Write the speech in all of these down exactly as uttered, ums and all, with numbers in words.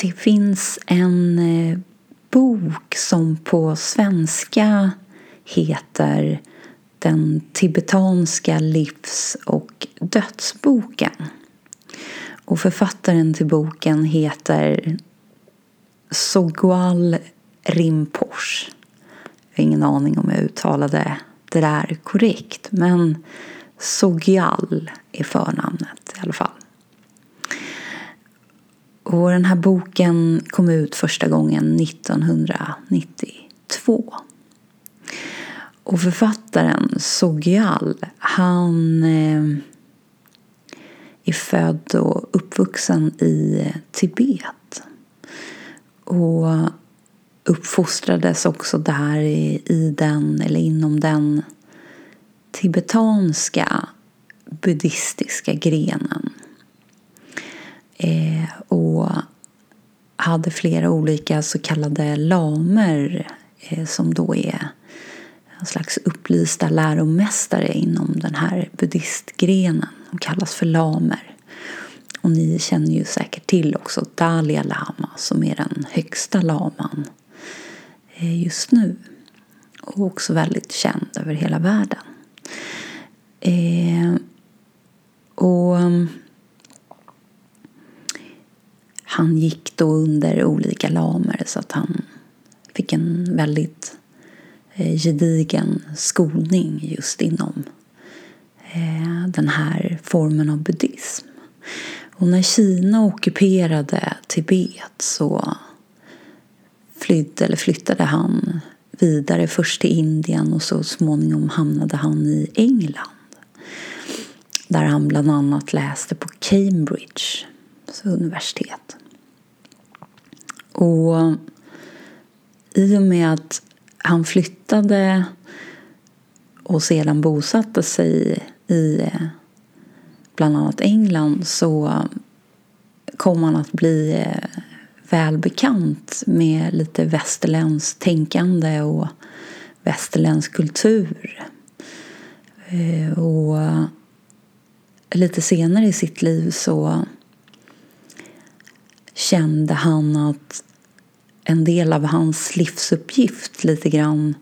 det finns en bok som på svenska heter Den tibetanska livs- och dödsboken. Och författaren till boken heter Sogyal Rinpoche. Jag har ingen aning om jag uttalade det där korrekt, men Sogyal är förnamnet i alla fall. Och den här boken kom ut första gången nittonhundranittiotvå. Och författaren Sogyal, han är född och uppvuxen i Tibet. Och uppfostrades också där i den, eller inom den tibetanska buddhistiska grenen. Eh, och hade flera olika så kallade lamer eh, som då är en slags upplysta läromästare inom den här buddhistgrenen. De kallas för lamer. Och ni känner ju säkert till också Dalai Lama som är den högsta laman eh, just nu. Och också väldigt känd över hela världen. Eh, och... Han gick då under olika lamer så att han fick en väldigt gedigen skolning just inom den här formen av buddhism. Och när Kina ockuperade Tibet så flydde, eller flyttade han vidare först till Indien och så småningom hamnade han i England. Där han bland annat läste på Cambridge universitet. Och i och med att han flyttade och sedan bosatte sig i bland annat England så kom han att bli välbekant med lite västerländskt tänkande och västerländsk kultur. Och lite senare i sitt liv så kände han att en del av hans livsuppgift lite grann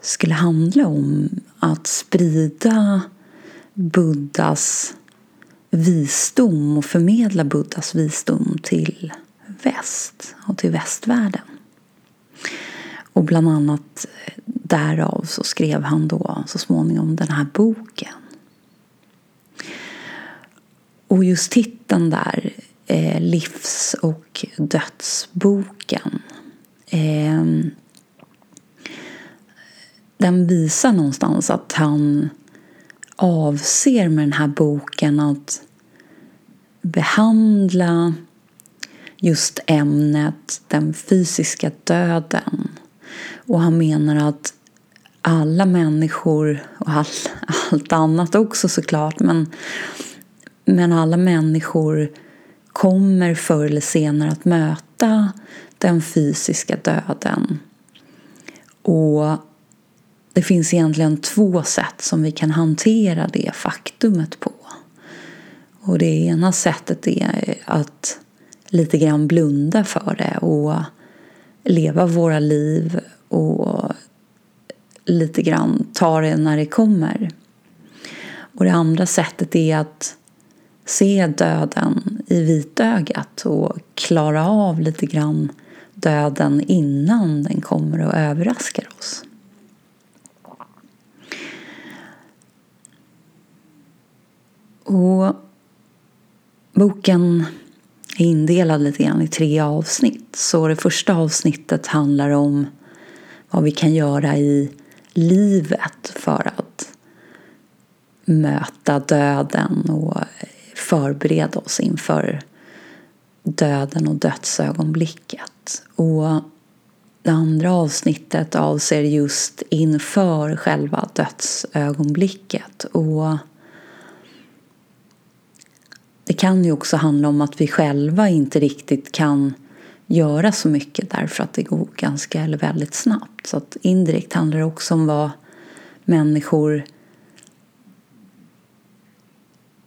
skulle handla om att sprida Buddhas visdom och förmedla Buddhas visdom till väst och till västvärlden. Och bland annat därav så skrev han då så småningom den här boken. Och just titeln där, Eh, livs- och dödsboken, eh, den visar någonstans att han avser med den här boken att behandla just ämnet den fysiska döden. Och han menar att alla människor och allt, allt annat också såklart, men, men alla människor kommer förr eller senare att möta den fysiska döden. Och det finns egentligen två sätt som vi kan hantera det faktumet på. Och det ena sättet är att lite grann blunda för det och leva våra liv och lite grann ta det när det kommer. Och det andra sättet är att se döden i vitögat och klara av lite grann döden innan den kommer och överraskar oss. Och boken är indelad lite grann i tre avsnitt. Så det första avsnittet handlar om vad vi kan göra i livet för att möta döden och förbereda oss inför döden och dödsögonblicket. Och det andra avsnittet avser just inför själva dödsögonblicket. Och det kan ju också handla om att vi själva inte riktigt kan göra så mycket därför att det går ganska eller väldigt snabbt. Så att indirekt handlar det också om vad människor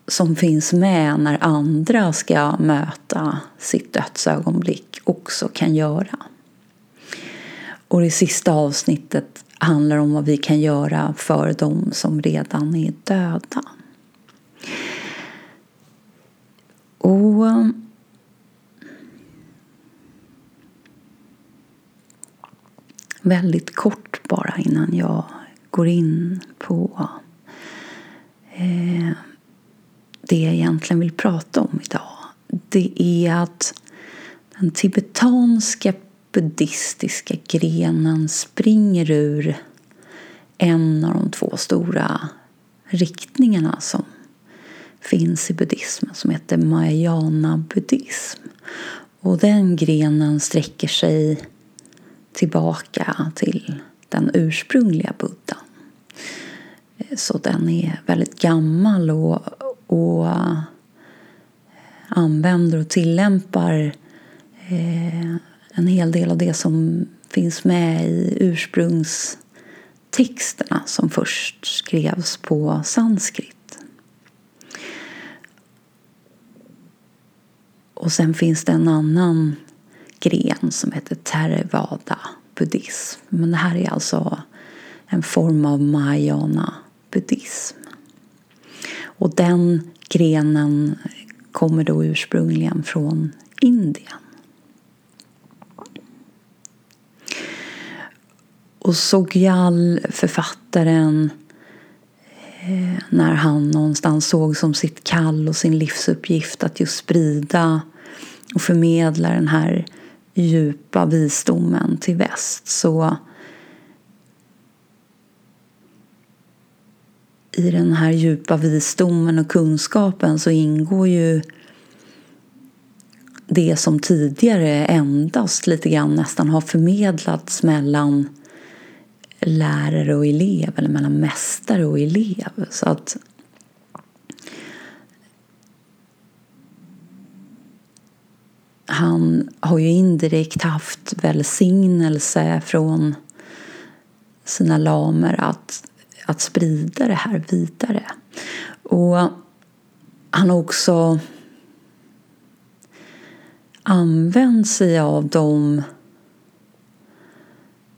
som finns med när andra ska möta sitt dödsögonblick också kan göra. Och det sista avsnittet handlar om vad vi kan göra för dem som redan är döda. Och väldigt kort bara innan jag går in på eh, det jag egentligen vill prata om idag. Det är att den tibetanska buddhistiska grenen springer ur en av de två stora riktningarna som finns i buddhismen, som heter Mahayana buddhism. Och den grenen sträcker sig tillbaka till den ursprungliga buddhan. Så den är väldigt gammal och, och använder och tillämpar eh, en hel del av det som finns med i ursprungstexterna som först skrevs på sanskrit. Och sen finns det en annan gren som heter Theravada buddhism. Men det här är alltså en form av Mahayana buddhism. Och den grenen kommer då ursprungligen från Indien. Och Sogyal, författaren, när han någonstans såg som sitt kall och sin livsuppgift att just sprida och förmedla den här djupa visdomen till väst, så i den här djupa visdomen och kunskapen så ingår ju det som tidigare endast lite grann nästan har förmedlats mellan lärare och elev, eller mellan mästare och elev. Så att han har ju indirekt haft välsignelse från sina lamer att, att sprida det här vidare. Och han har också använt sig av dem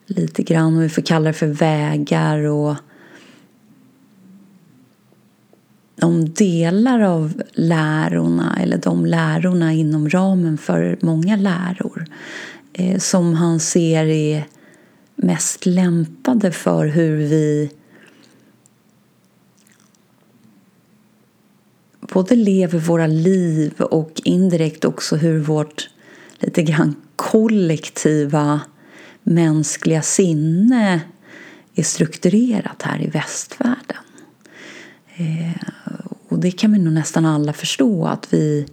lite grann, om vi får kalla det för vägar, och de delar av lärorna, eller de lärorna inom ramen för många läror, eh, som han ser är mest lämpade för hur vi både lever våra liv och indirekt också hur vårt lite grann kollektiva mänskliga sinne är strukturerat här i västvärlden. Eh, och det kan vi nog nästan alla förstå, att vi,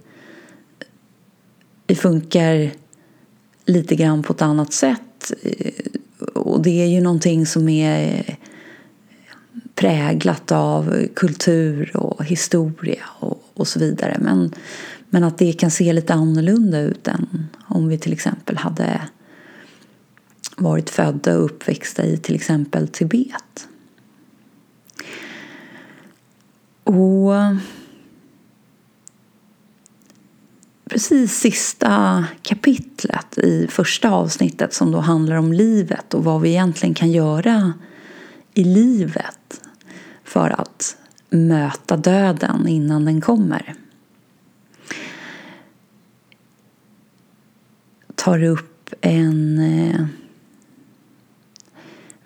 vi funkar lite grann på ett annat sätt. Eh, och det är ju någonting som är präglat av kultur och historia och, och så vidare. Men, men att det kan se lite annorlunda ut än om vi till exempel hade varit födda och uppväxta i till exempel Tibet. Och precis sista kapitlet i första avsnittet, som då handlar om livet och vad vi egentligen kan göra i livet för att möta döden innan den kommer, tar upp en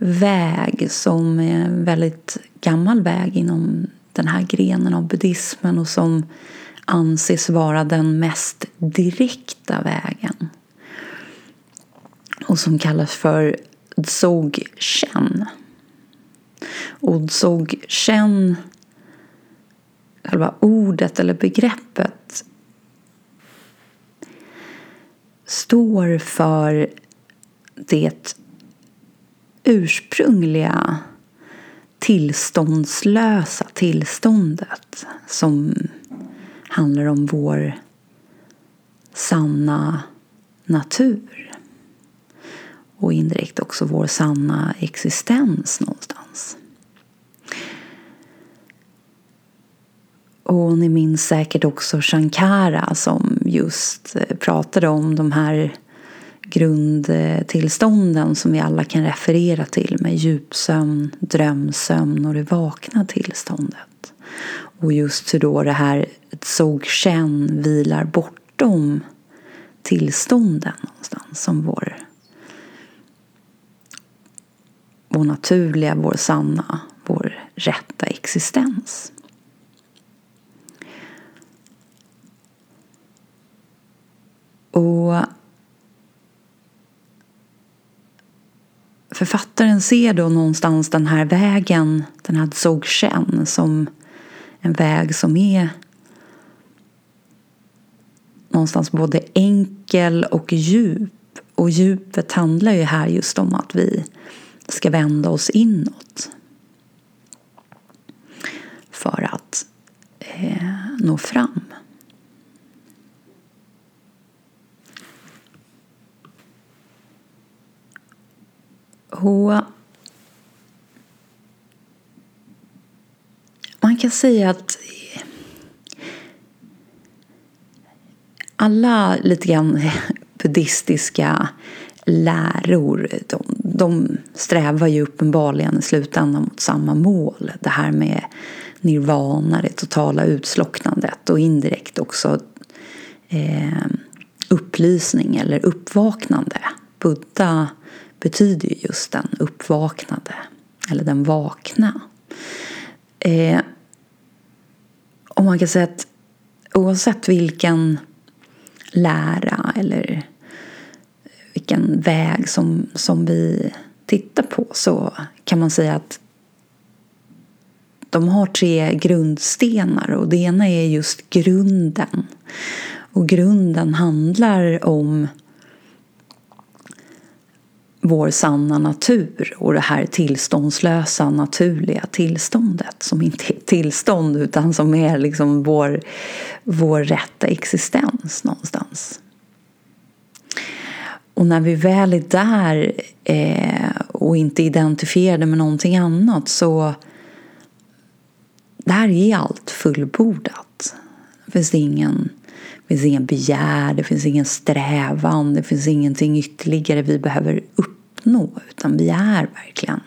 väg som är en väldigt gammal väg inom den här grenen av buddhismen, och som anses vara den mest direkta vägen, och som kallas för Dzogchen. Och Dzogchen, själva ordet eller begreppet, står för det ursprungliga tillståndslösa tillståndet som handlar om vår sanna natur och indirekt också vår sanna existens någonstans. Och ni minns säkert också Shankara som just pratade om de här grundtillstånden som vi alla kan referera till med djupsömn, drömsömn och det vakna tillståndet. Och just hur då det här Dzogchen vilar bortom tillstånden någonstans som vår, vår naturliga, vår sanna, vår rätta existens. Och författaren ser då någonstans den här vägen, den här Dzogchen, som en väg som är någonstans både enkel och djup. Och djupet handlar ju här just om att vi ska vända oss inåt för att eh, nå fram. Och man kan säga att alla lite grann buddhistiska läror, de, de strävar ju uppenbarligen i slutändan mot samma mål. Det här med nirvana, det totala utslocknandet och indirekt också eh, upplysning eller uppvaknande. Buddha betyder ju just den uppvaknade eller den vakna. Eh, och man kan säga att oavsett vilken lära eller vilken väg som, som vi tittar på så kan man säga att de har tre grundstenar och det ena är just grunden. Och grunden handlar om vår sanna natur och det här tillståndslösa naturliga tillståndet som inte är tillstånd utan som är liksom vår, vår rätta existens någonstans. Och när vi väl är där eh, och inte identifierade med någonting annat så där är allt fullbordat. Det finns ingen Det finns ingen begär, det finns ingen strävan, det finns ingenting ytterligare vi behöver uppnå. Utan vi är verkligen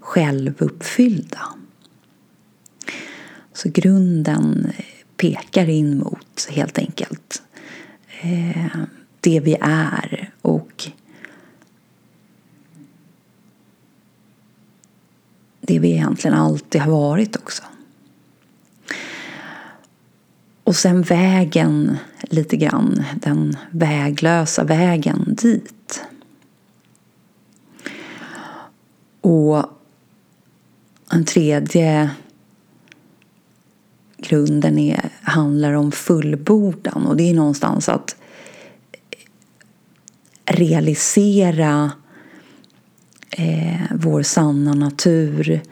självuppfyllda. Så grunden pekar in mot helt enkelt eh, det vi är. Och det vi egentligen alltid har varit också. Och sen vägen lite grann, den väglösa vägen dit. Och en tredje grunden är, handlar om fullbordan. Och det är någonstans att realisera eh, vår sanna natur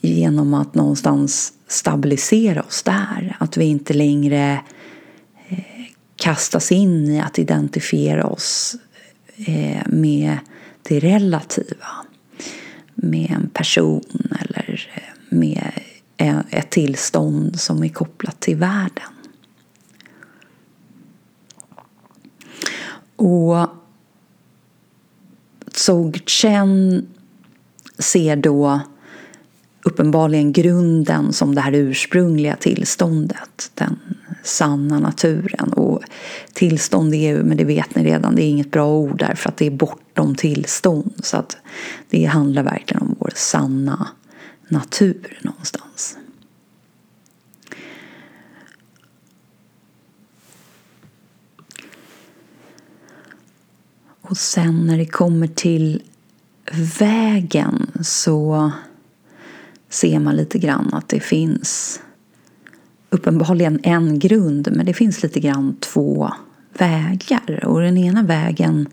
genom att någonstans stabilisera oss där. Att vi inte längre eh, kastas in i att identifiera oss eh, med det relativa. Med en person eller med eh, ett tillstånd som är kopplat till världen. Och Dzogchen ser då uppenbarligen grunden som det här ursprungliga tillståndet, den sanna naturen. Och tillstånd är ju, men det vet ni redan, det är inget bra ord där för att det är bortom tillstånd. Så att det handlar verkligen om vår sanna natur någonstans. Och sen när det kommer till vägen så ser man lite grann att det finns uppenbarligen en grund, men det finns lite grann två vägar. Och den ena vägen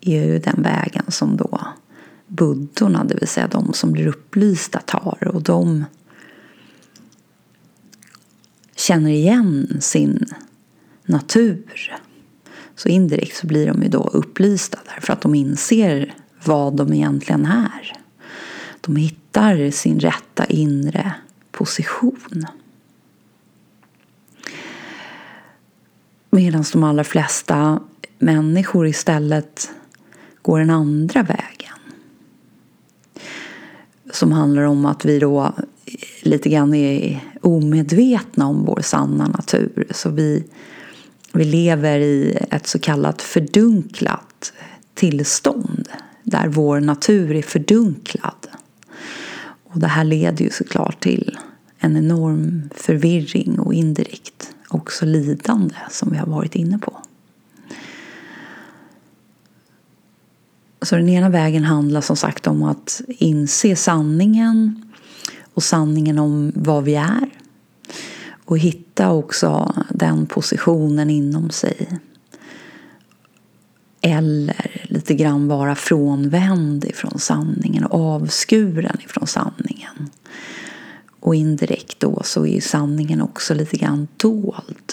är ju den vägen som då buddorna, det vill säga de som blir upplysta, tar. Och de känner igen sin natur. Så indirekt så blir de ju då upplysta därför att de inser vad de egentligen är. De hittar sin rätta inre position. Medan de allra flesta människor istället går den andra vägen. Som handlar om att vi då lite grann är omedvetna om vår sanna natur. Så vi, vi lever i ett så kallat fördunklat tillstånd. Där vår natur är fördunklad. Och det här leder ju såklart till en enorm förvirring och indirekt också lidande som vi har varit inne på. Så den ena vägen handlar som sagt om att inse sanningen och sanningen om vad vi är. Och hitta också den positionen inom sig. Eller lite grann vara frånvänd ifrån sanningen och avskuren ifrån sanningen. Och indirekt då så är sanningen också lite grann dold.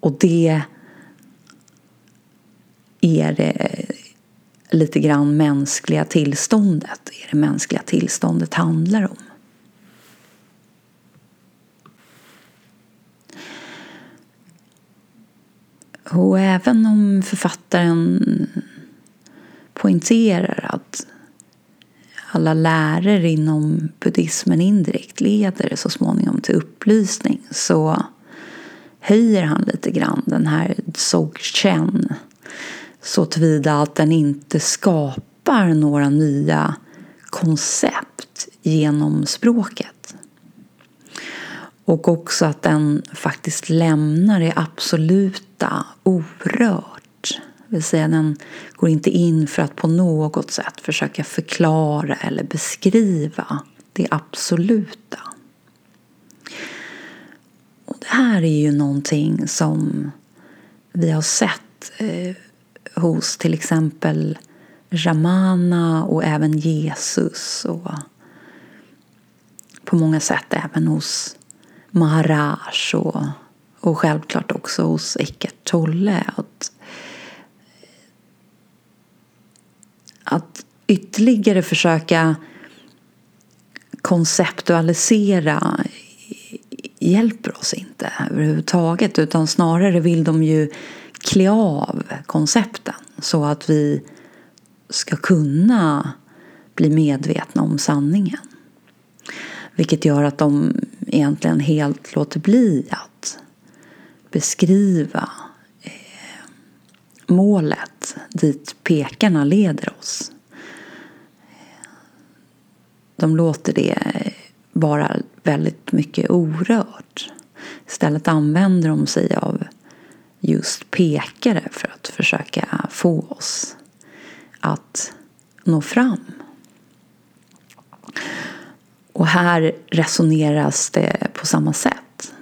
Och det är det lite grann mänskliga tillståndet. Är det mänskliga tillståndet handlar om. Och även om författaren poängterar att alla läror inom buddhismen indirekt leder så småningom till upplysning, så höjer han lite grann den här Dzogchen så tillvida att den inte skapar några nya koncept genom språket. Och också att den faktiskt lämnar det absoluta orört. Det vill säga, den går inte in för att på något sätt försöka förklara eller beskriva det absoluta. Och det här är ju någonting som vi har sett eh, hos till exempel Ramana och även Jesus. Och på många sätt även hos Maharshi och, och självklart också hos Eckhart Tolle. Att, att ytterligare försöka konceptualisera hjälper oss inte överhuvudtaget, utan snarare vill de ju klä av koncepten så att vi ska kunna bli medvetna om sanningen. Vilket gör att de egentligen helt låter bli att beskriva eh, målet dit pekarna leder oss. De låter det vara väldigt mycket orört. Istället använder de sig av just pekare för att försöka få oss att nå fram. Och här resoneras det på samma sätt.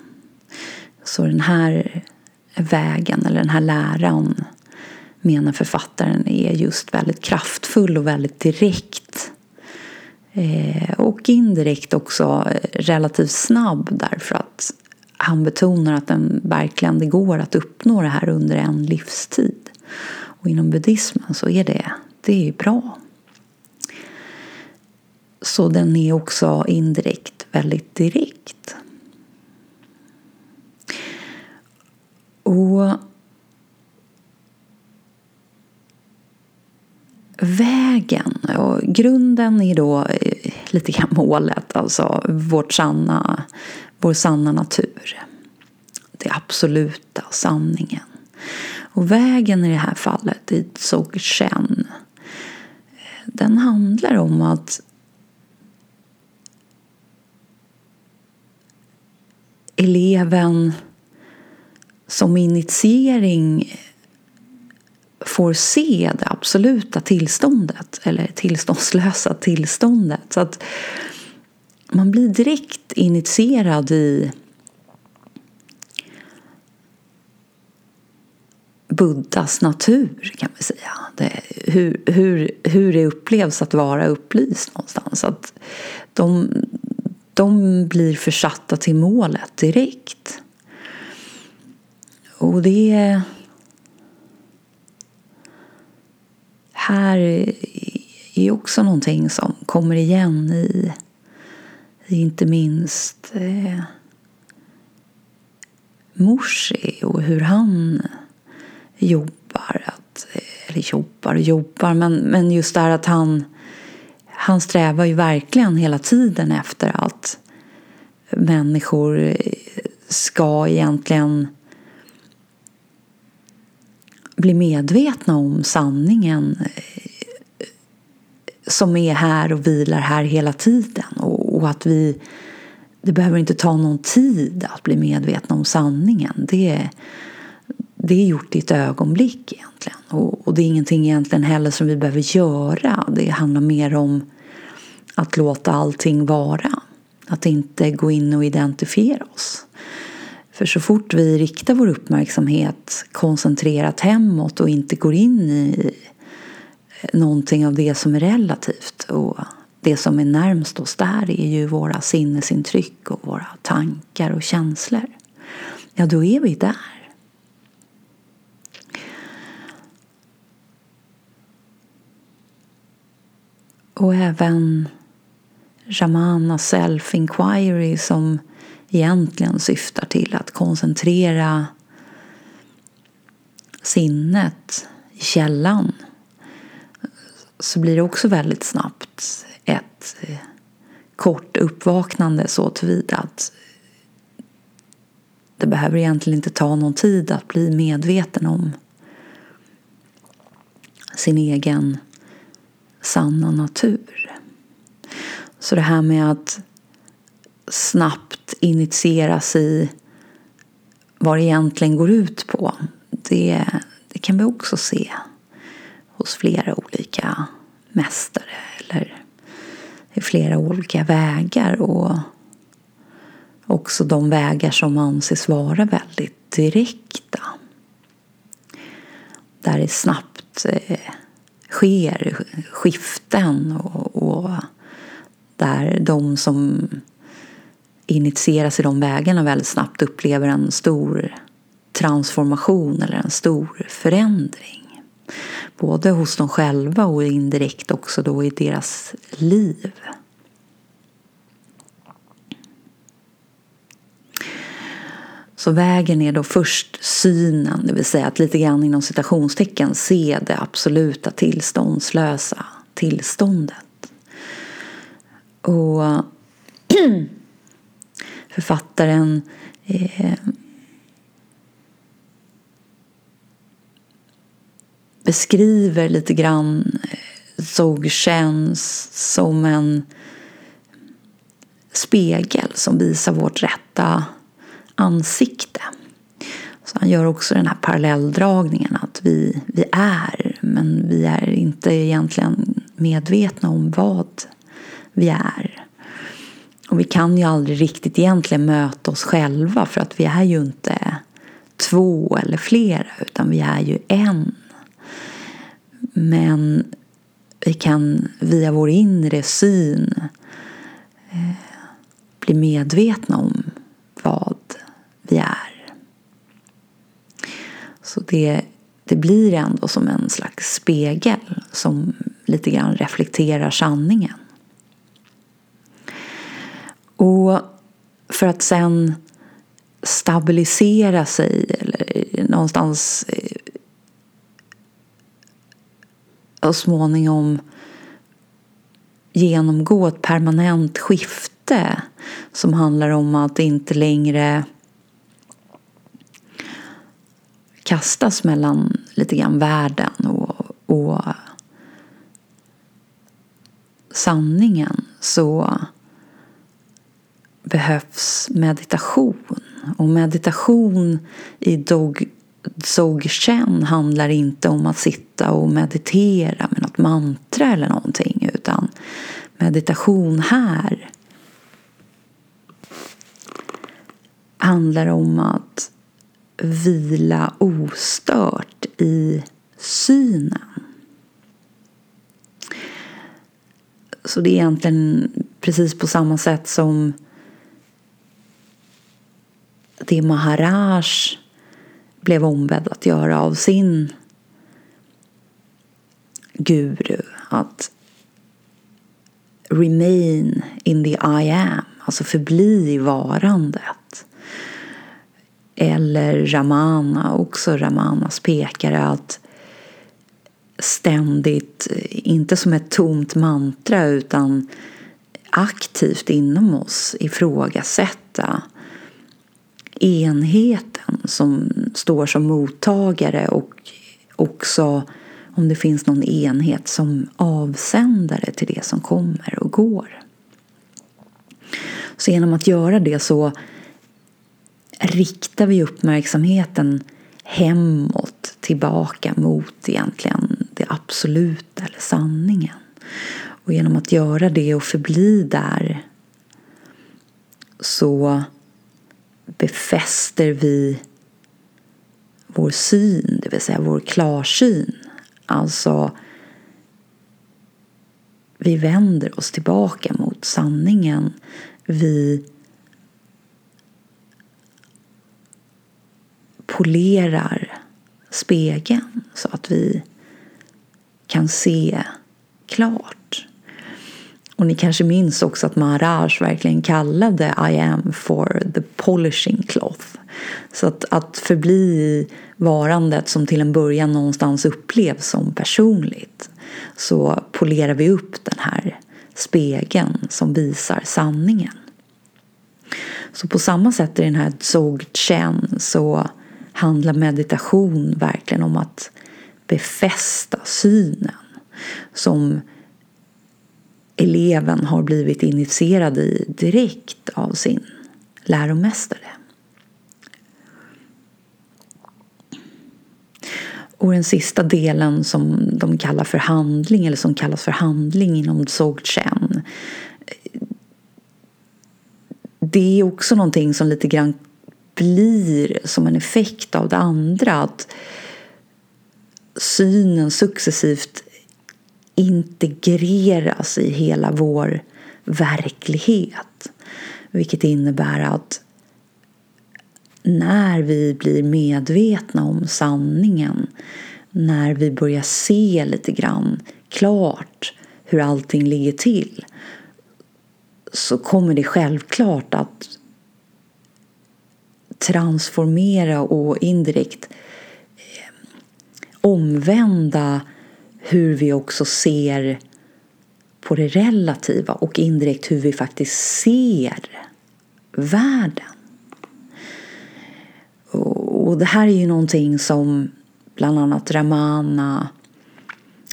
Så den här vägen eller den här läran, menar författaren, är just väldigt kraftfull och väldigt direkt. Eh, och indirekt också relativt snabb, därför att han betonar att den verkligen det går att uppnå det här under en livstid. Och inom buddhismen så är det, det är bra. Så den är också indirekt väldigt direkt. Och vägen och grunden är då lite grann målet, alltså vårt sanna, vår sanna natur. Det absoluta, sanningen. Och vägen i det här fallet, i Dzogchen, den handlar om att eleven som initiering får se det absoluta tillståndet, eller tillståndslösa tillståndet. Så att man blir direkt initierad i Buddhas natur, kan vi säga. Det, hur, hur, hur det upplevs att vara upplyst någonstans. Att de... De blir försatta till målet direkt. Och det här är också någonting som kommer igen i, i inte minst Morsi och hur han jobbar. Att, eller jobbar och jobbar. Men, men just där att han, han strävar ju verkligen hela tiden efter att människor ska egentligen bli medvetna om sanningen som är här och vilar här hela tiden. Och, och att vi, det behöver inte ta någon tid att bli medvetna om sanningen. Det, det är gjort i ett ögonblick egentligen. Och, och det är ingenting egentligen heller som vi behöver göra. Det handlar mer om att låta allting vara. Att inte gå in och identifiera oss. För så fort vi riktar vår uppmärksamhet koncentrerat hemåt och inte går in i någonting av det som är relativt, och det som är närmst oss där är ju våra sinnesintryck och våra tankar och känslor, ja då är vi där. Och även Ramana self-inquiry, som egentligen syftar till att koncentrera sinnet i källan, så blir det också väldigt snabbt ett kort uppvaknande så tillvida att det behöver egentligen inte ta någon tid att bli medveten om sin egen sanna natur. Så det här med att snabbt initieras i vad det egentligen går ut på, det, det kan vi också se hos flera olika mästare eller i flera olika vägar, och också de vägar som anses vara väldigt direkta, där det snabbt eh, sker skiften, och, och där de som initieras i de vägarna väldigt snabbt upplever en stor transformation eller en stor förändring. Både hos dem själva och indirekt också då i deras liv. Så vägen är då först synen, det vill säga att lite grann inom citationstecken se det absoluta tillståndslösa tillståndet. Och författaren eh, beskriver lite grann Dzogchen som en spegel som visar vårt rätta ansikte. Så han gör också den här parallelldragningen att vi, vi är, men vi är inte egentligen medvetna om vad vi är. Och vi kan ju aldrig riktigt egentligen möta oss själva, för att vi är ju inte två eller flera, utan vi är ju en. Men vi kan via vår inre syn eh, bli medvetna om vad vi är. Så det, det blir ändå som en slags spegel som lite grann reflekterar sanningen. Och för att sen stabilisera sig eller någonstans och småningom genomgå ett permanent skifte som handlar om att inte längre kastas mellan lite grann världen och, och sanningen, så behövs meditation. Och meditation i dog, Dzogchen handlar inte om att sitta och meditera med något mantra eller någonting, utan meditation här handlar om att vila ostört i synen. Så det är egentligen precis på samma sätt som det Maharaj blev ombedd att göra av sin guru. Att remain in the I am. Alltså förbli i varandet. eller Ramana, också Ramanas pekare, att ständigt, inte som ett tomt mantra utan aktivt inom oss ifrågasätta enheten som står som mottagare och också om det finns någon enhet som avsändare till det som kommer och går. Så genom att göra det så riktar vi uppmärksamheten hemåt, tillbaka mot egentligen det absoluta eller sanningen. Och genom att göra det och förbli där så befäster vi vår syn, det vill säga vår klarsyn. Alltså vi vänder oss tillbaka mot sanningen. Vi polerar spegeln så att vi kan se klart. Och ni kanske minns också att Maharaj verkligen kallade I am for the polishing cloth. Så att, att förbli varandet som till en början någonstans upplevs som personligt, så polerar vi upp den här spegeln som visar sanningen. Så på samma sätt i den här Dzogchen så handlar meditation verkligen om att befästa synen som eleven har blivit initierad i direkt av sin läromästare. Och den sista delen som de kallar för handling, eller som kallas för handling inom Dzogchen, det är också någonting som lite grann blir som en effekt av det andra, att synen successivt integreras i hela vår verklighet. Vilket innebär att när vi blir medvetna om sanningen, när vi börjar se lite grann klart hur allting ligger till, så kommer det självklart att transformera och indirekt omvända hur vi också ser på det relativa och indirekt hur vi faktiskt ser världen. Och det här är ju någonting som bland annat Ramana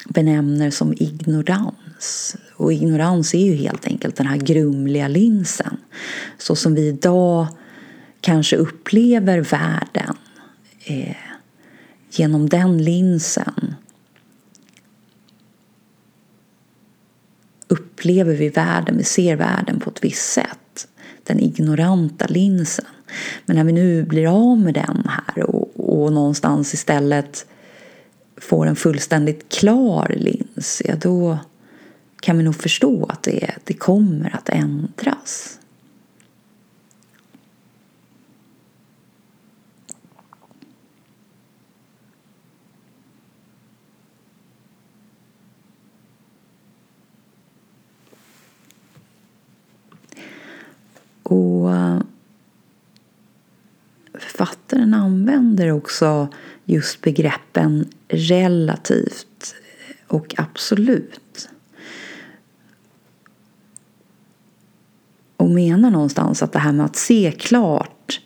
benämner som ignorans. Och ignorans är ju helt enkelt den här grumliga linsen. Så som vi idag kanske upplever världen eh, genom den linsen, upplever vi världen, vi ser världen på ett visst sätt, den ignoranta linsen. Men när vi nu blir av med den här och, och någonstans istället får en fullständigt klar lins, ja, då kan vi nog förstå att det, det kommer att ändras. Och författaren använder också just begreppen relativt och absolut. Och menar någonstans att det här med att se klart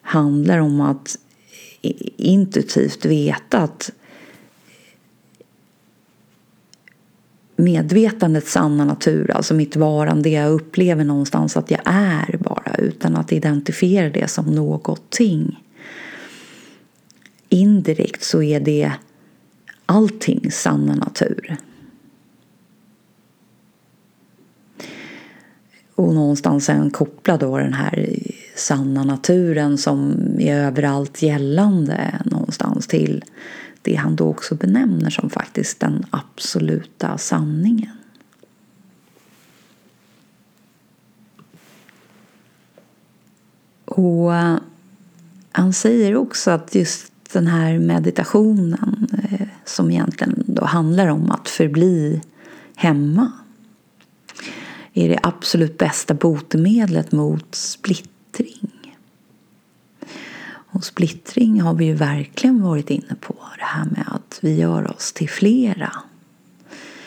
handlar om att intuitivt veta att medvetandets sanna natur, alltså mitt varande, jag upplever någonstans att jag är bara, utan att identifiera det som någonting. Indirekt så är det allting sanna natur. Och någonstans sen kopplar då den här sanna naturen som är överallt gällande någonstans till det han då också benämner som faktiskt den absoluta sanningen. Och han säger också att just den här meditationen som egentligen då handlar om att förbli hemma är det absolut bästa botemedlet mot splittring. och splittring har vi ju verkligen varit inne på. Det här med att vi gör oss till flera.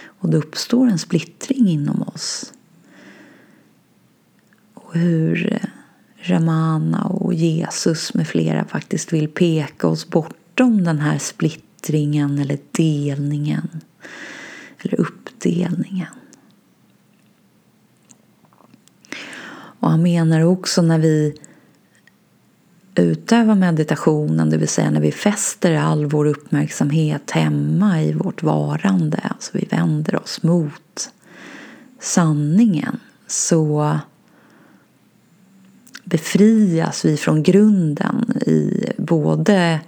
Och det uppstår en splittring inom oss. Och hur Ramana och Jesus med flera faktiskt vill peka oss bortom den här splittringen eller delningen. Eller uppdelningen. Och han menar också när vi utöva meditationen, det vill säga när vi fäster all vår uppmärksamhet hemma i vårt varande, alltså vi vänder oss mot sanningen, så befrias vi från grunden i både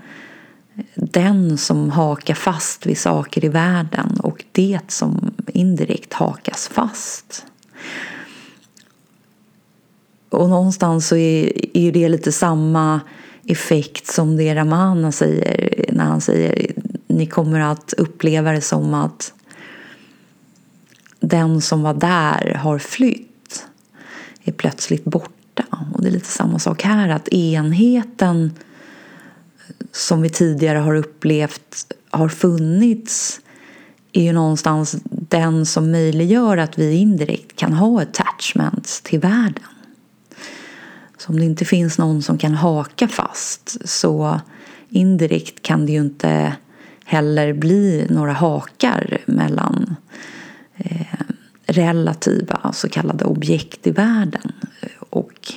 den som hakar fast vid saker i världen och det som indirekt hakas fast. Och någonstans så är, är ju det lite samma effekt som det Ramana säger när han säger ni kommer att uppleva det som att den som var där har flytt är plötsligt borta. Och det är lite samma sak här, att enheten som vi tidigare har upplevt har funnits är ju någonstans den som möjliggör att vi indirekt kan ha attachments till världen. Så om det inte finns någon som kan haka fast så indirekt kan det ju inte heller bli några hakar mellan eh, relativa så kallade objekt i världen. Och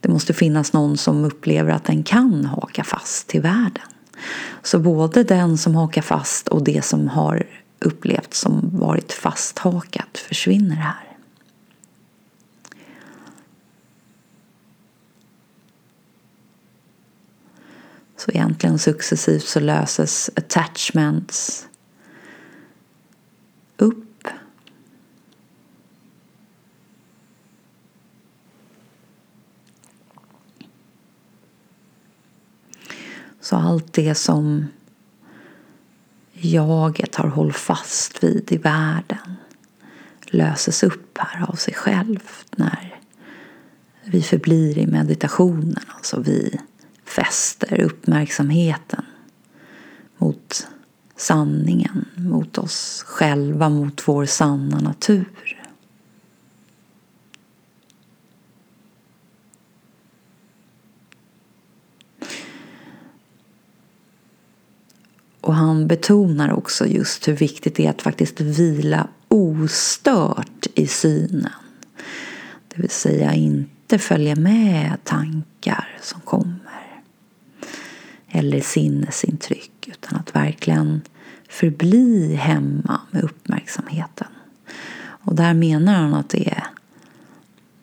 det måste finnas någon som upplever att den kan haka fast till världen. Så både den som hakar fast och det som har upplevt som varit fasthakat försvinner här. Så egentligen successivt så löses attachments upp. Så allt det som jaget har hållit fast vid i världen löses upp här av sig självt när vi förblir i meditationen. Alltså vi fäster uppmärksamheten mot sanningen, mot oss själva, mot vår sanna natur. Och han betonar också just hur viktigt det är att faktiskt vila ostört i synen. Det vill säga inte följa med tankar som kommer. Eller sinnesintryck, utan att verkligen förbli hemma med uppmärksamheten. Och där menar han att det är,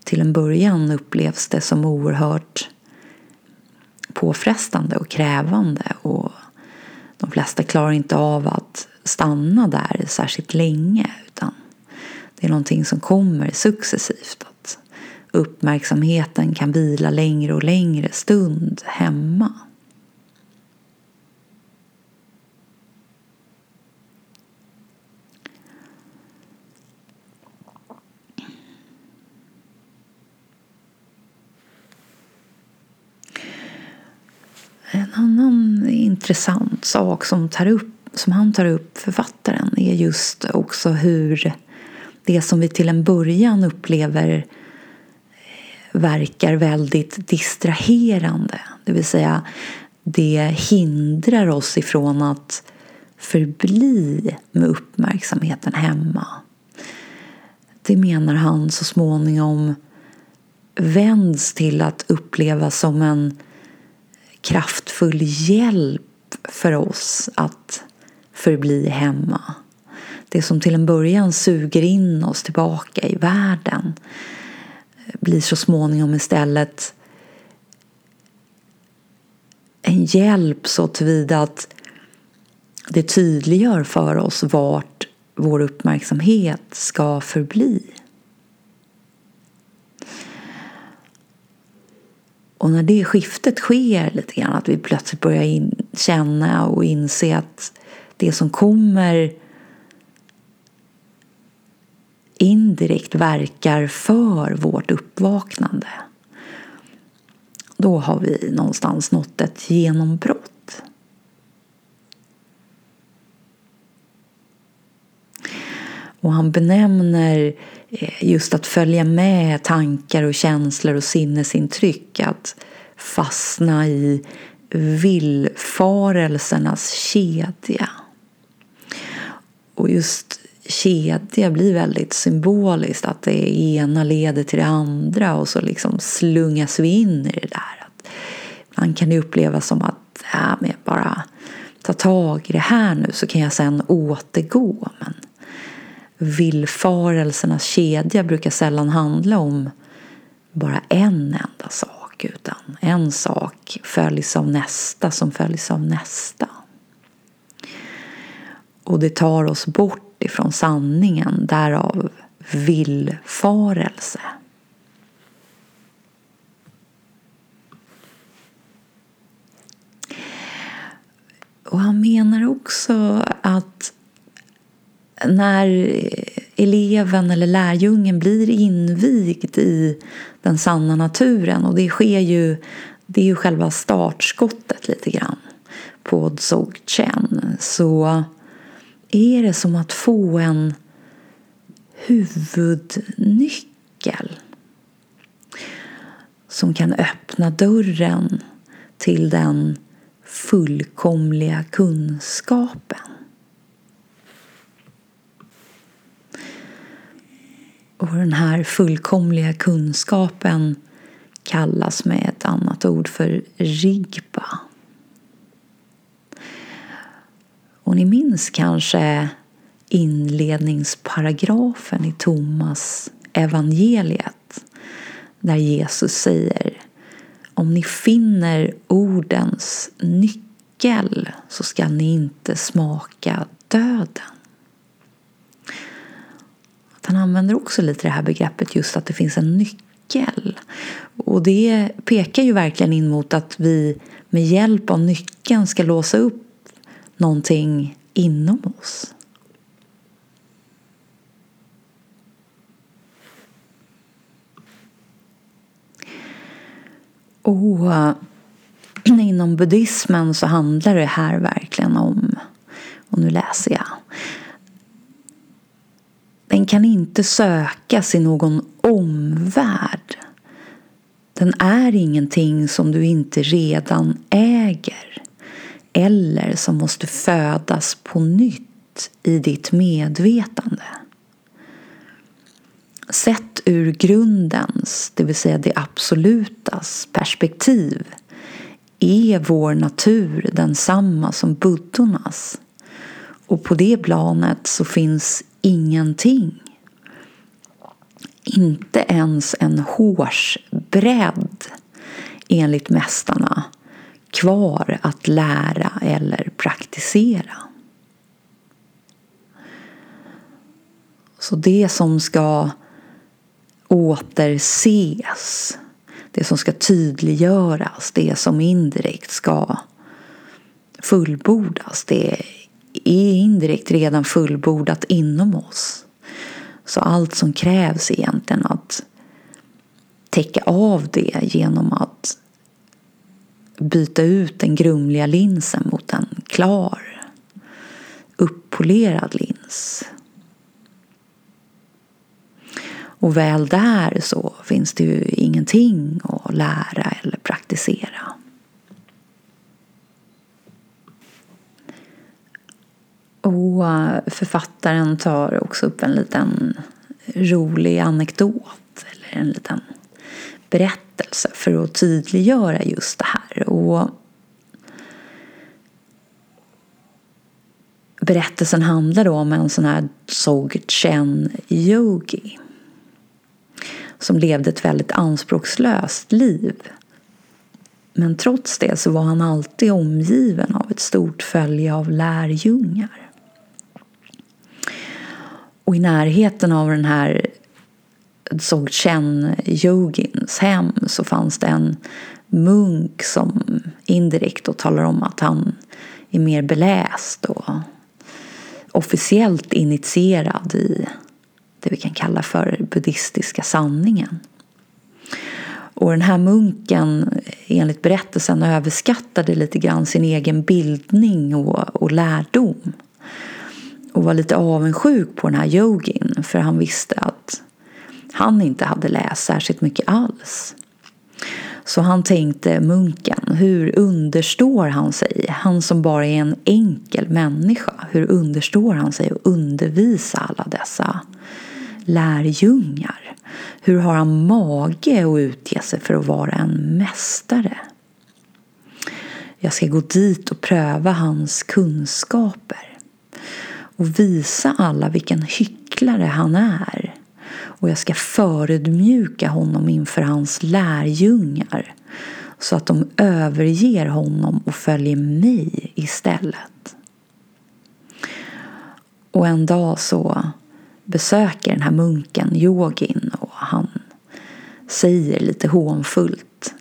till en början upplevs det som oerhört påfrestande och krävande. Och de flesta klarar inte av att stanna där särskilt länge, utan det är någonting som kommer successivt. Att uppmärksamheten kan vila längre och längre stund hemma. En annan intressant sak som, tar upp, som han tar upp, författaren, är just också hur det som vi till en början upplever verkar väldigt distraherande. Det vill säga, det hindrar oss ifrån att förbli med uppmärksamheten hemma. Det menar han så småningom vänds till att uppleva som en kraftfull hjälp för oss att förbli hemma. Det som till en början suger in oss tillbaka i världen blir så småningom istället en hjälp så tillvida att det tydliggör för oss vart vår uppmärksamhet ska förbli. Och när det skiftet sker lite grann, att vi plötsligt börjar in, känna och inse att det som kommer indirekt verkar för vårt uppvaknande. då har vi någonstans nått ett genombrott. Och han benämner just att följa med tankar och känslor och sinnesintryck, att fastna i villfarelsernas kedja. Och just kedja blir väldigt symboliskt, att det ena leder till det andra och så liksom slungas vi in i det där. Att man kan uppleva som att ja, men bara ta tag i det här nu så kan jag sen återgå. Men villfarelsernas kedja brukar sällan handla om bara en enda sak, utan en sak följs av nästa som följs av nästa. Och det tar oss bort ifrån sanningen, därav villfarelse. Och han menar också att när eleven eller lärjungen blir invigd i den sanna naturen, och det sker ju, det är ju själva startskottet lite grann på Dzogchen, så är det som att få en huvudnyckel som kan öppna dörren till den fullkomliga kunskapen. Och den här fullkomliga kunskapen kallas med ett annat ord för rigpa. Och ni minns kanske inledningsparagrafen i Thomas Evangeliet, där Jesus säger: om ni finner ordens nyckel så ska ni inte smaka döden. Han använder också lite det här begreppet, just att det finns en nyckel. Och det pekar ju verkligen in mot att vi med hjälp av nyckeln ska låsa upp någonting inom oss. Och inom buddhismen så handlar det här verkligen om, och nu läser jag: den kan inte sökas i någon omvärld. Den är ingenting som du inte redan äger, eller som måste födas på nytt i ditt medvetande. Sett ur grundens, det vill säga det absolutas, perspektiv är vår natur densamma som buddornas. Och på det planet så finns ingenting, inte ens en hårsbredd enligt mästarna, kvar att lära eller praktisera. Så det som ska återses, det som ska tydliggöras, det som indirekt ska fullbordas, det är indirekt redan fullbordat inom oss. Så allt som krävs egentligen att täcka av det genom att byta ut den grumliga linsen mot en klar, upppolerad lins. Och väl där så finns det ju ingenting att lära eller praktisera. Och författaren tar också upp en liten rolig anekdot eller en liten berättelse för att tydliggöra just det här. Och berättelsen handlar då om en sån här Dzogchen yogi som levde ett väldigt anspråkslöst liv. Men trots det så var han alltid omgiven av ett stort följe av lärjungar. Och i närheten av den här Dzogchen-yogins hem så fanns det en munk som indirekt och talar om att han är mer beläst och officiellt initierad i det vi kan kalla för buddhistiska sanningen. Och den här munken, enligt berättelsen, överskattade lite grann sin egen bildning och, och lärdom. Och var lite avundsjuk på den här yogin, för han visste att han inte hade läst särskilt mycket alls. Så han tänkte, munken, hur understår han sig? Han som bara är en enkel människa, hur understår han sig och undervisa alla dessa lärjungar? Hur har han mage att utge sig för att vara en mästare? Jag ska gå dit och pröva hans kunskaper och visa alla vilken hycklare han är. Och jag ska förödmjuka honom inför hans lärjungar så att de överger honom och följer mig istället. Och en dag så besöker den här munken yogin och han säger lite hånfullt: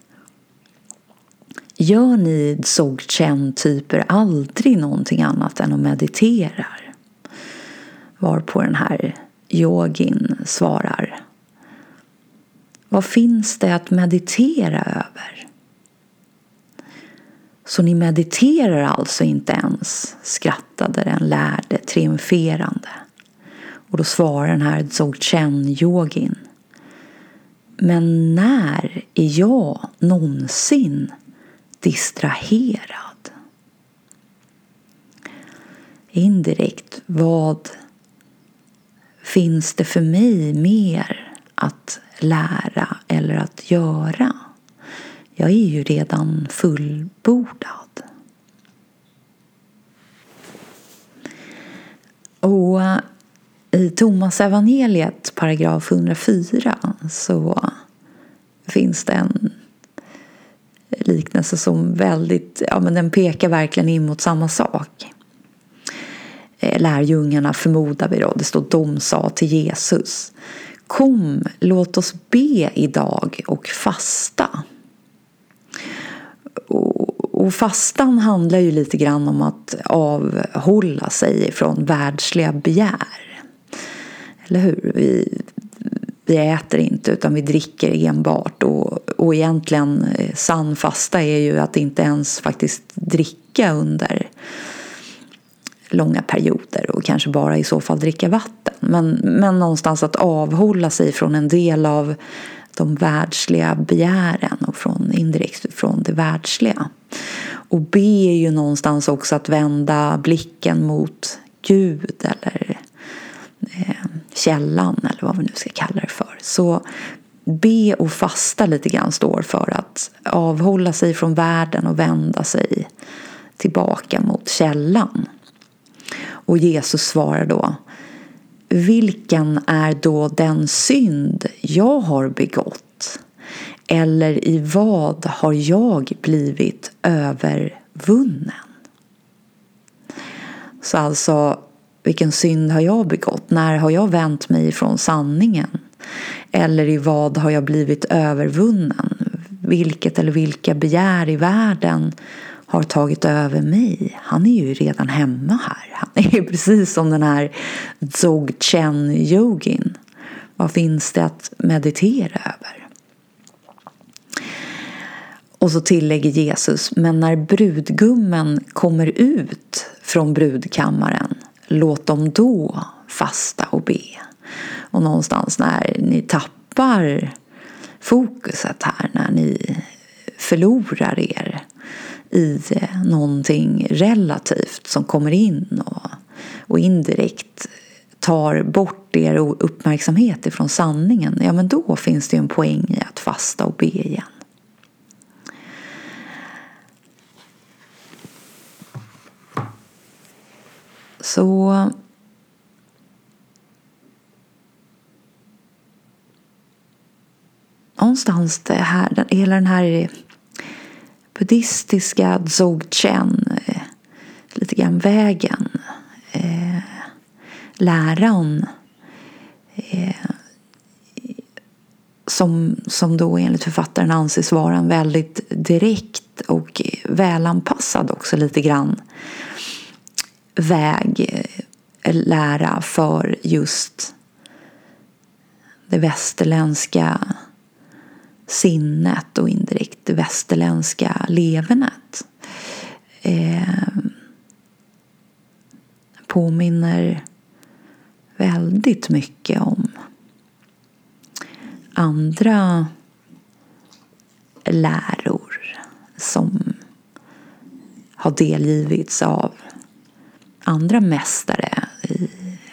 gör ni Dzogchen-typer aldrig någonting annat än att mediterar? Varpå den här yogin svarar: vad finns det att meditera över? Så ni mediterar alltså inte ens, skrattade den lärde triumferande. Och då svarar den här Dzogchen-yogin: men när är jag någonsin distraherad? Indirekt, vad finns det för mig mer att lära eller att göra? Jag är ju redan fullbordad. Och i Thomas Evangeliet, paragraf etthundrafyra, så finns det en liknelse som väldigt, ja men den pekar verkligen in mot samma sak. Lärjungarna, förmodar vi då, det står de sa till Jesus: kom, låt oss be idag och fasta. Och, och fastan handlar ju lite grann om att avhålla sig från världsliga begär. Eller hur? Vi, vi äter inte utan vi dricker enbart. Och, och egentligen sann fasta är ju att inte ens faktiskt dricka under långa perioder och kanske bara i så fall dricka vatten. Men, men någonstans att avhålla sig från en del av de världsliga begären och från, indirekt från det världsliga. Och be är ju någonstans också att vända blicken mot Gud eller eh, källan eller vad vi nu ska kalla det för. Så be och fasta lite grann står för att avhålla sig från världen och vända sig tillbaka mot källan. Och Jesus svarar då: vilken är då den synd jag har begått? Eller i vad har jag blivit övervunnen? Så alltså, vilken synd har jag begått? När har jag vänt mig från sanningen? Eller i vad har jag blivit övervunnen? Vilket eller vilka begär i världen har tagit över mig? Han är ju redan hemma här. Han är precis som den här Dzogchen-yogin. Vad finns det att meditera över? Och så tillägger Jesus: men när brudgummen kommer ut från brudkammaren, låt dem då fasta och be. Och någonstans när ni tappar fokuset här, när ni förlorar er i någonting relativt som kommer in och, och indirekt tar bort er uppmärksamhet ifrån sanningen, ja men då finns det ju en poäng i att fasta och be igen. Så någonstans det här, hela den här buddhistiska Dzogchen, lite grann vägen, eh, läran eh, som, som då enligt författaren anses vara en väldigt direkt och välanpassad också lite grann väg, lära för just det västerländska sinnet och indirekt det västerländska levernet. Eh, påminner väldigt mycket om andra läror som har delgivits av andra mästare i,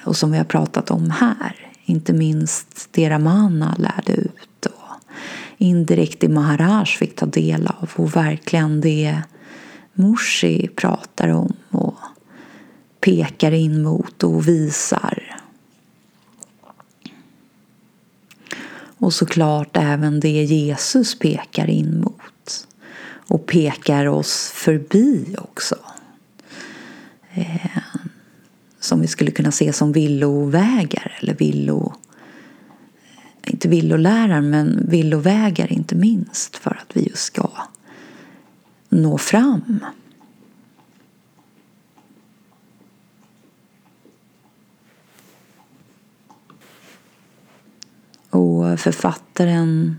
och som vi har pratat om här. Inte minst det Ramana lärde ut och indirekt i Maharaj fick ta del av, och verkligen det Morsi pratar om och pekar in mot och visar. Och såklart även det Jesus pekar in mot och pekar oss förbi också. Eh, som vi skulle kunna se som villovägar eller villo, inte villolärare men villovägar inte minst för att vi just ska nå fram. Och författaren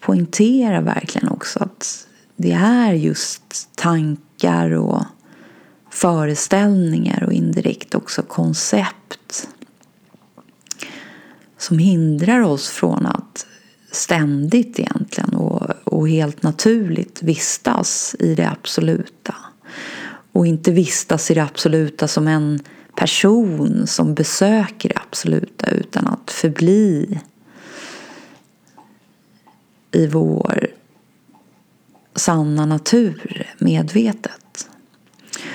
poängterar verkligen också att det är just tankar och föreställningar och indirekt också koncept som hindrar oss från att ständigt egentligen och, och helt naturligt vistas i det absoluta. Och inte vistas i det absoluta som en person som besöker det absoluta, utan att förbli i vår sanna natur medvetet.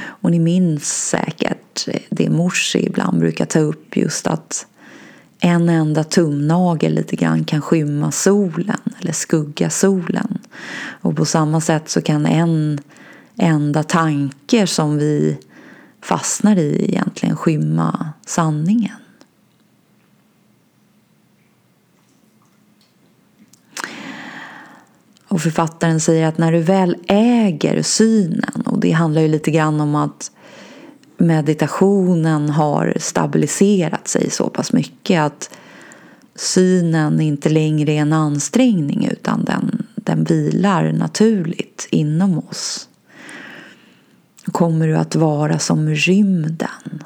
Och ni minns säkert det Morsi ibland brukar ta upp, just att en enda tumnagel lite grann kan skymma solen eller skugga solen. Och på samma sätt så kan en enda tanke som vi fastnar i egentligen skymma sanningen. Och författaren säger att när du väl äger synen, och det handlar ju lite grann om att meditationen har stabiliserat sig så pass mycket att synen inte längre är en ansträngning, utan den, den vilar naturligt inom oss. Kommer du att vara som rymden.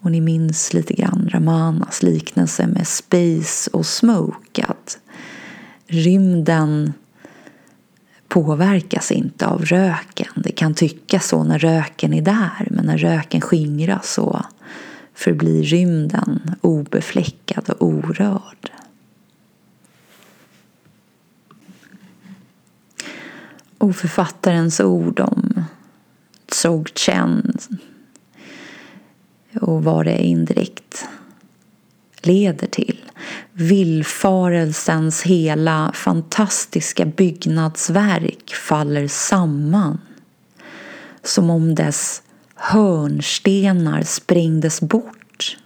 Och ni minns lite grann Ramanas liknelse med space och smoke, att rymden påverkas inte av röken. Det kan tyckas så när röken är där, men när röken skingras så förblir rymden obefläckad och orörd. Och författarens ord om Dzogchen och vad det indirekt leder till. Villfarelsens hela fantastiska byggnadsverk faller samman, som om dess hörnstenar sprängdes bort.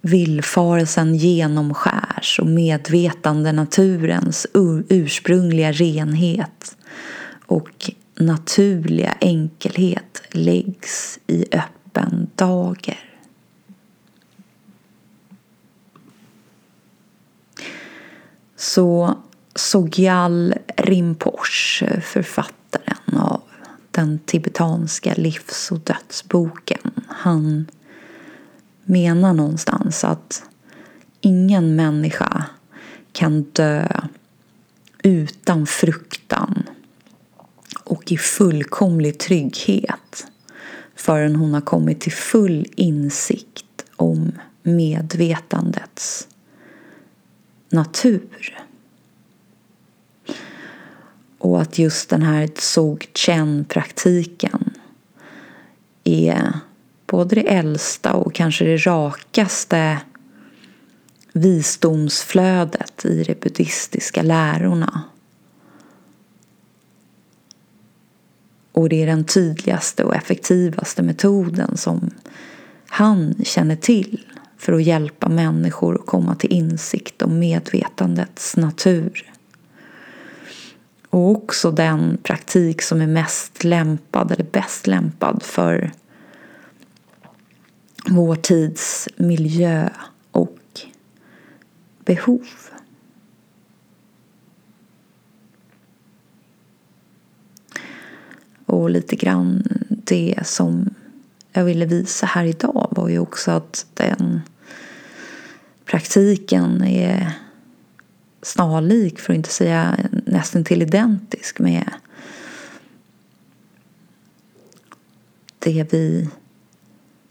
Villfarelsen genomskärs och medvetande naturens ur- ursprungliga renhet och naturliga enkelhet läggs i öppen dager. Så Sogyal Rinpoche, författaren av den tibetanska livs- och dödsboken, han menar någonstans att ingen människa kan dö utan fruktan och i fullkomlig trygghet förrän hon har kommit till full insikt om medvetandets natur. Och att just den här Dzogchen-praktiken är både det äldsta och kanske det rakaste visdomsflödet i de buddhistiska lärorna. Och det är den tydligaste och effektivaste metoden som han känner till för att hjälpa människor att komma till insikt om medvetandets natur. Och också den praktik som är mest lämpad eller bäst lämpad för vår tids miljö och behov. Och lite grann det som jag ville visa här idag var ju också att den praktiken är snarlik, för att inte säga nästan till identisk, med det vi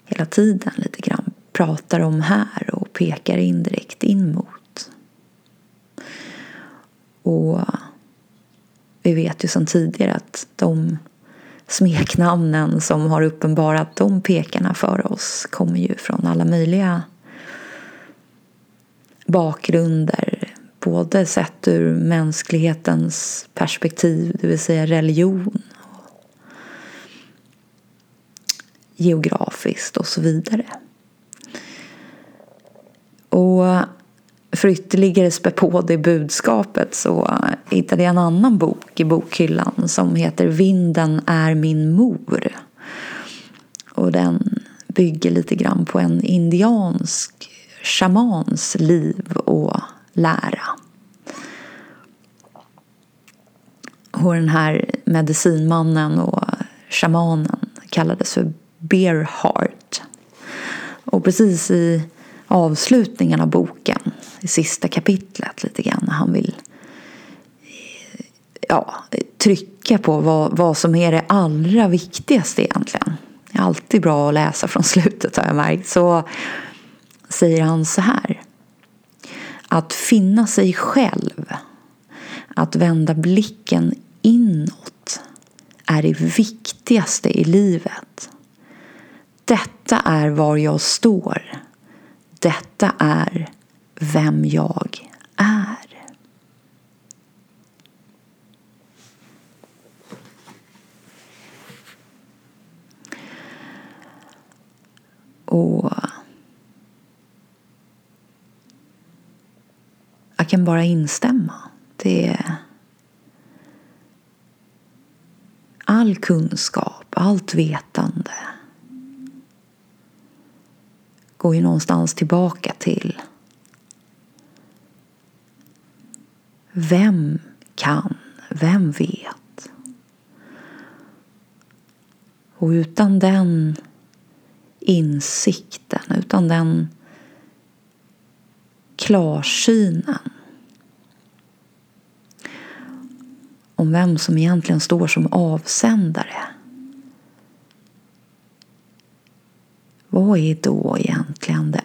hela tiden lite grann pratar om här och pekar indirekt in mot. Och vi vet ju sedan tidigare att de smeknamnen som har uppenbarat de pekarna för oss kommer ju från alla möjliga bakgrunder, både sett ur mänsklighetens perspektiv, det vill säga religion, geografiskt och så vidare. Och för ytterligare spä på det budskapet så hittade jag en annan bok i bokhyllan som heter Vinden är min mor. Och den bygger lite grann på en indiansk shamans liv och lära. Och den här medicinmannen och shamanen kallades för Bear Heart. Och precis i avslutningen av boken, i sista kapitlet lite grann, han vill ja, trycka på vad, vad som är det allra viktigaste egentligen. Det är alltid bra att läsa från slutet, har jag märkt. Så säger han så här: att finna sig själv, att vända blicken inåt, är det viktigaste i livet. Detta är var jag står. Detta är vem jag är. Och jag kan bara instämma. Det är all kunskap, allt vetande går ju någonstans tillbaka till: vem kan, vem vet? Och utan den insikten, utan den klarsynen om vem som egentligen står som avsändare, vad är då egentligen det